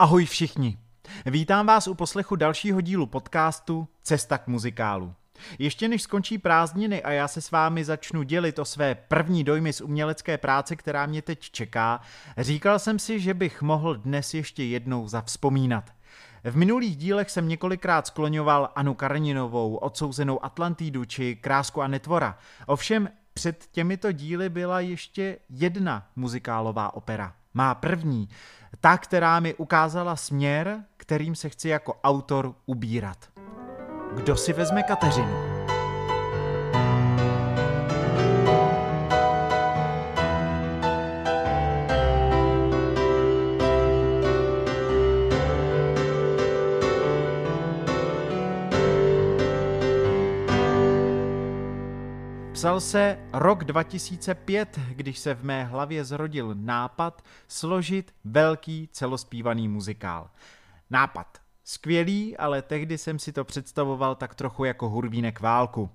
Ahoj všichni! Vítám vás u poslechu dalšího dílu podcastu Cesta k muzikálu. Ještě než skončí prázdniny a já se s vámi začnu dělit o své první dojmy z umělecké práce, která mě teď čeká, říkal jsem si, že bych mohl dnes ještě jednou zavzpomínat. V minulých dílech jsem několikrát skloňoval Anu Karninovou, Odsouzenou Atlantídu či Krásku a netvora. Ovšem před těmito díly byla ještě jedna muzikálová opera. Má první, ta, která mi ukázala směr, kterým se chci jako autor ubírat. Kdo si vezme Kateřinu? Psal se rok 2005, když se v mé hlavě zrodil nápad složit velký celospívaný muzikál. Nápad skvělý, ale tehdy jsem si to představoval tak trochu jako hurvínek válku.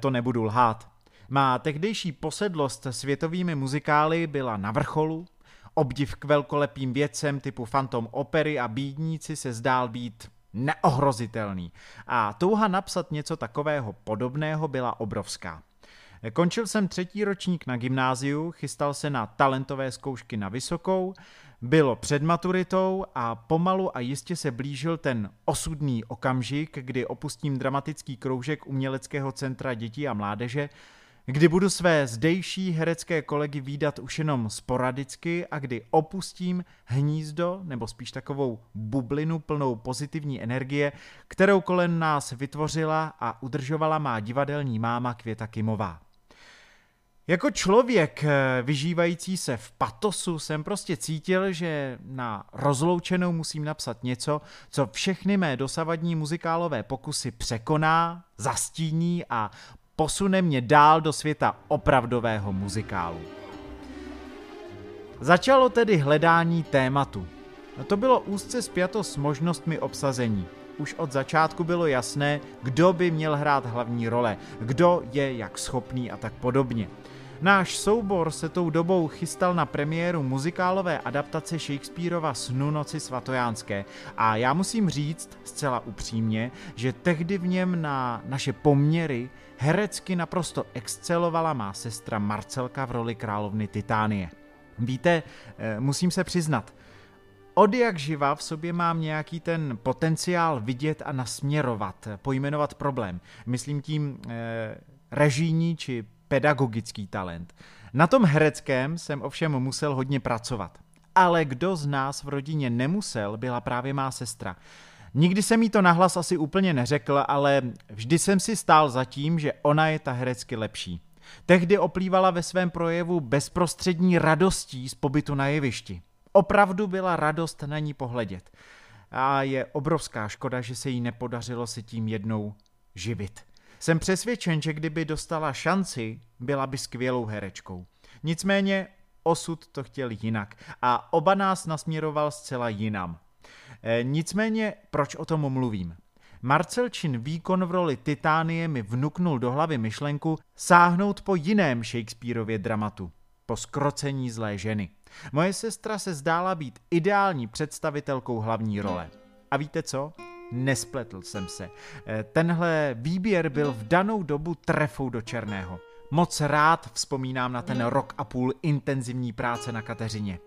To nebudu lhát. Má tehdejší posedlost světovými muzikály byla na vrcholu, obdiv k velkolepým věcem typu Fantom opery a Bídníci se zdál být neohrozitelný a touha napsat něco takového podobného byla obrovská. Končil jsem třetí ročník na gymnáziu, chystal se na talentové zkoušky na vysokou, bylo před maturitou a pomalu a jistě se blížil ten osudný okamžik, kdy opustím dramatický kroužek Uměleckého centra dětí a mládeže, kdy budu své zdejší herecké kolegy vídat už jenom sporadicky a kdy opustím hnízdo, nebo spíš takovou bublinu plnou pozitivní energie, kterou kolem nás vytvořila a udržovala má divadelní máma Květa Kimová. Jako člověk vyžívající se v patosu jsem prostě cítil, že na rozloučenou musím napsat něco, co všechny mé dosavadní muzikálové pokusy překoná, zastíní a posune mě dál do světa opravdového muzikálu. Začalo tedy hledání tématu. To bylo úzce spjato s možnostmi obsazení. Už od začátku bylo jasné, kdo by měl hrát hlavní role, kdo je jak schopný a tak podobně. Náš soubor se tou dobou chystal na premiéru muzikálové adaptace Shakespearova Snu noci svatojánské a já musím říct zcela upřímně, že tehdy v něm na naše poměry herecky naprosto excelovala má sestra Marcelka v roli královny Titánie. Víte, musím se přiznat, odjak živa v sobě mám nějaký ten potenciál vidět a nasměrovat, pojmenovat problém. Myslím tím režijní či pedagogický talent. Na tom hereckém jsem ovšem musel hodně pracovat. Ale kdo z nás v rodině nemusel, byla právě má sestra. Nikdy jsem jí to nahlas asi úplně neřekl, ale vždy jsem si stál za tím, že ona je ta herecky lepší. Tehdy oplývala ve svém projevu bezprostřední radostí z pobytu na jevišti. Opravdu byla radost na ní pohledět. A je obrovská škoda, že se jí nepodařilo se tím jednou živit. Jsem přesvědčen, že kdyby dostala šanci, byla by skvělou herečkou. Nicméně osud to chtěl jinak a oba nás nasměroval zcela jinam. Nicméně proč o tom mluvím? Marcelčin výkon v roli Titánie mi vnuknul do hlavy myšlenku sáhnout po jiném Shakespearově dramatu, po Zkrocení zlé ženy. Moje sestra se zdála být ideální představitelkou hlavní role. A víte co? Nespletl jsem se. Tenhle výběr byl v danou dobu trefou do černého. Moc rád vzpomínám na ten rok a půl intenzivní práce na Kateřině.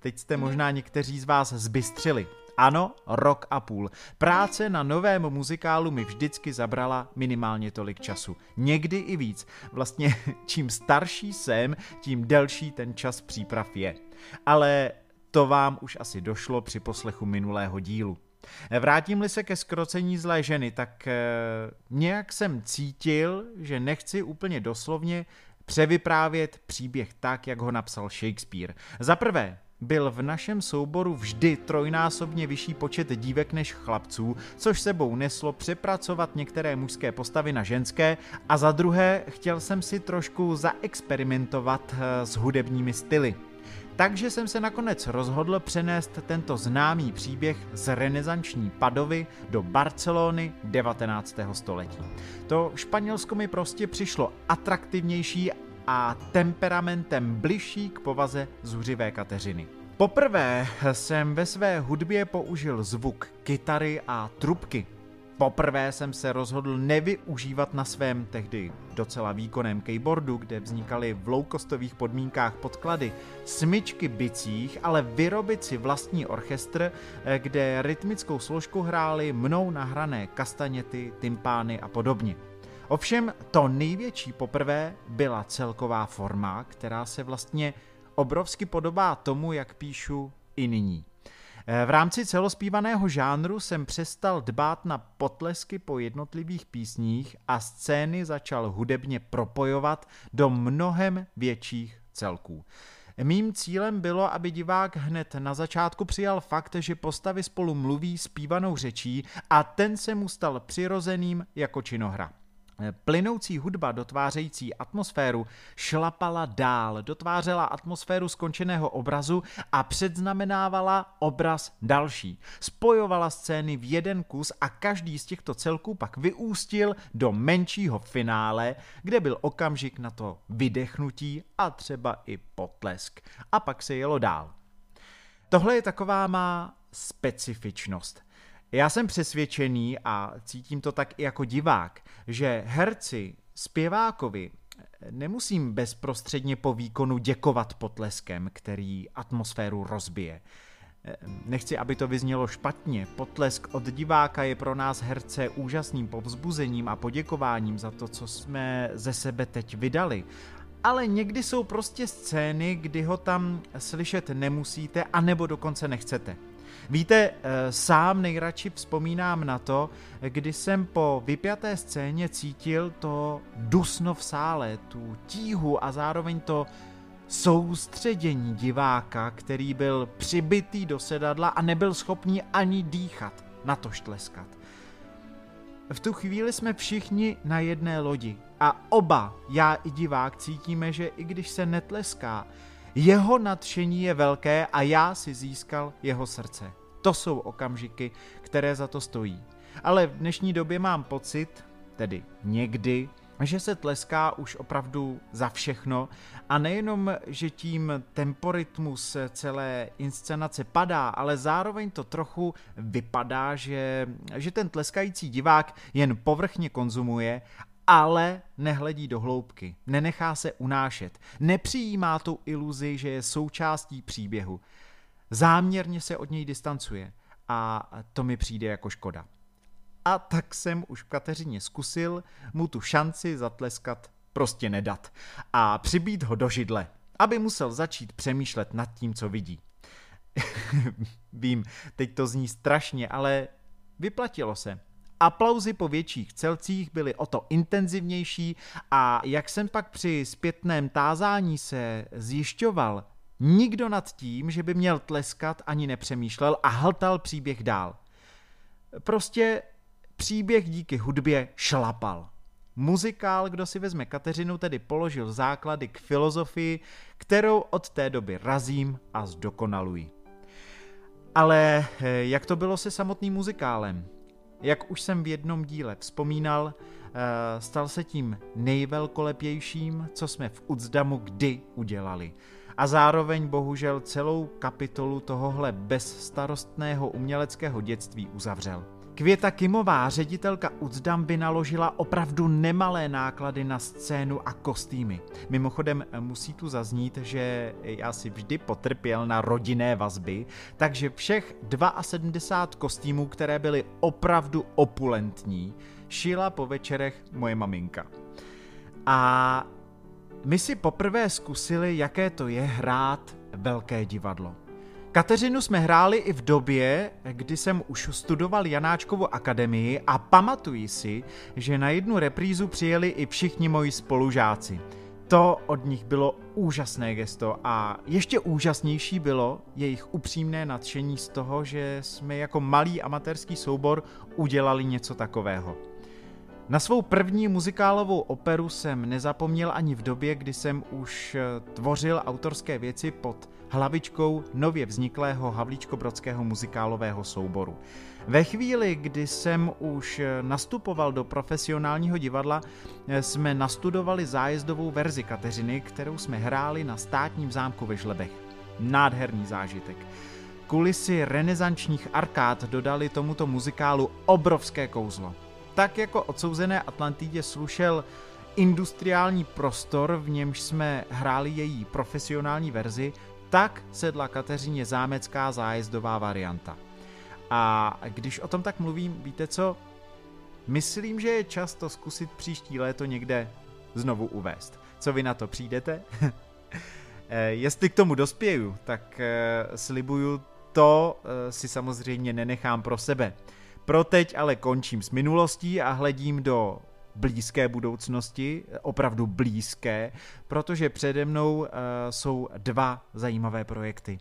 Teď jste možná někteří z vás zbystřili. Ano, rok a půl. Práce na novém muzikálu mi vždycky zabrala minimálně tolik času. Někdy i víc. Vlastně čím starší jsem, tím delší ten čas příprav je. Ale to vám už asi došlo při poslechu minulého dílu. Vrátím-li se ke Zkrocení zlé ženy, tak nějak jsem cítil, že nechci úplně doslovně převyprávět příběh tak, jak ho napsal Shakespeare. Za prvé, byl v našem souboru vždy trojnásobně vyšší počet dívek než chlapců, což sebou neslo přepracovat některé mužské postavy na ženské, a za druhé, chtěl jsem si trošku zaexperimentovat s hudebními styly. Takže jsem se nakonec rozhodl přenést tento známý příběh z renesanční Padovy do Barcelony 19. století. To Španělsko mi prostě přišlo atraktivnější a temperamentem bližší k povaze zuřivé Kateřiny. Poprvé jsem ve své hudbě použil zvuk kytary a trubky. Poprvé jsem se rozhodl nevyužívat na svém tehdy docela výkonném keyboardu, kde vznikaly v loukostových podmínkách podklady, smyčky bicích, ale vyrobit si vlastní orchestr, kde rytmickou složku hrály mnou nahrané kastaněty, tympány a podobně. Ovšem to největší poprvé byla celková forma, která se vlastně obrovsky podobá tomu, jak píšu i nyní. V rámci celospívaného žánru jsem přestal dbát na potlesky po jednotlivých písních a scény začal hudebně propojovat do mnohem větších celků. Mým cílem bylo, aby divák hned na začátku přijal fakt, že postavy spolu mluví zpívanou řečí a ten se mu stal přirozeným jako činohra. Plynoucí hudba dotvářející atmosféru šlapala dál, dotvářela atmosféru skončeného obrazu a předznamenávala obraz další. Spojovala scény v jeden kus a každý z těchto celků pak vyústil do menšího finále, kde byl okamžik na to vydechnutí a třeba i potlesk. A pak se jelo dál. Tohle je taková má specifičnost. Já jsem přesvědčený a cítím to tak i jako divák, že herci, zpěvákovi nemusím bezprostředně po výkonu děkovat potleskem, který atmosféru rozbije. Nechci, aby to vyznělo špatně, potlesk od diváka je pro nás herce úžasným povzbuzením a poděkováním za to, co jsme ze sebe teď vydali. Ale někdy jsou prostě scény, kdy ho tam slyšet nemusíte a nebo dokonce nechcete. Víte, sám nejradši vzpomínám na to, kdy jsem po vypjaté scéně cítil to dusno v sále, tu tíhu a zároveň to soustředění diváka, který byl přibitý do sedadla a nebyl schopný ani dýchat, natož tleskat. V tu chvíli jsme všichni na jedné lodi a oba, já i divák, cítíme, že i když se netleská, jeho nadšení je velké a já si získal jeho srdce. To jsou okamžiky, které za to stojí. Ale v dnešní době mám pocit, tedy někdy, že se tleská už opravdu za všechno a nejenom, že tím temporitmus celé inscenace padá, ale zároveň to trochu vypadá, že ten tleskající divák jen povrchně konzumuje, ale nehledí do hloubky, nenechá se unášet, nepřijímá tu iluzi, že je součástí příběhu. Záměrně se od něj distancuje a to mi přijde jako škoda. A tak jsem už v Kateřině zkusil mu tu šanci zatleskat prostě nedat a přibít ho do židle, aby musel začít přemýšlet nad tím, co vidí. Vím, teď to zní strašně, ale vyplatilo se. Aplauzy po větších celcích byly o to intenzivnější a jak jsem pak při zpětném tázání se zjišťoval, nikdo nad tím, že by měl tleskat, ani nepřemýšlel a hltal příběh dál. Prostě příběh díky hudbě šlapal. Muzikál Kdo si vezme Kateřinu tedy položil základy k filozofii, kterou od té doby razím a zdokonaluji. Ale jak to bylo se samotným muzikálem? Jak už jsem v jednom díle vzpomínal, stal se tím nejvelkolepějším, co jsme v Úzdamu kdy udělali. A zároveň bohužel celou kapitolu tohohle bezstarostného uměleckého dětství uzavřel. Květa Kimová, ředitelka Úzdam, by naložila opravdu nemalé náklady na scénu a kostýmy. Mimochodem musí tu zaznít, že já si vždy potrpěl na rodinné vazby, takže všech 72 kostýmů, které byly opravdu opulentní, šila po večerech moje maminka. A my si poprvé zkusili, jaké to je hrát velké divadlo. Kateřinu jsme hráli i v době, kdy jsem už studoval Janáčkovu akademii a pamatuji si, že na jednu reprízu přijeli i všichni moji spolužáci. To od nich bylo úžasné gesto a ještě úžasnější bylo jejich upřímné nadšení z toho, že jsme jako malý amatérský soubor udělali něco takového. Na svou první muzikálovou operu jsem nezapomněl ani v době, kdy jsem už tvořil autorské věci pod hlavičkou nově vzniklého Havlíčkobrodského muzikálového souboru. Ve chvíli, kdy jsem už nastupoval do profesionálního divadla, jsme nastudovali zájezdovou verzi Kateřiny, kterou jsme hráli na státním zámku ve Žlebech. nádherný zážitek. Kulisy renesančních arkád dodaly tomuto muzikálu obrovské kouzlo. Tak jako odsouzené Atlantidě slušel industriální prostor, v němž jsme hráli její profesionální verzi, tak sedla Kateřině zámecká zájezdová varianta. A když o tom tak mluvím, víte co? Myslím, že je čas to zkusit příští léto někde znovu uvést. Co vy na to přijdete? Jestli k tomu dospěju, tak slibuju, to si samozřejmě nenechám pro sebe. Pro teď ale končím s minulostí a hledím do blízké budoucnosti, opravdu blízké, protože přede mnou jsou dva zajímavé projekty.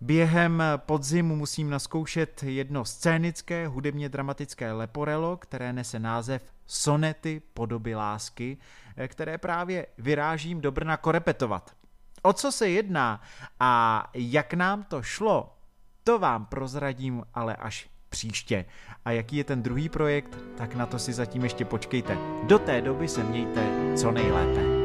Během podzimu musím nazkoušet jedno scénické, hudebně dramatické leporello, které nese název Sonety podoby lásky, které právě vyrážím do Brna korepetovat. O co se jedná a jak nám to šlo, to vám prozradím ale až příště. A jaký je ten druhý projekt, tak na to si zatím ještě počkejte. Do té doby se mějte co nejlépe.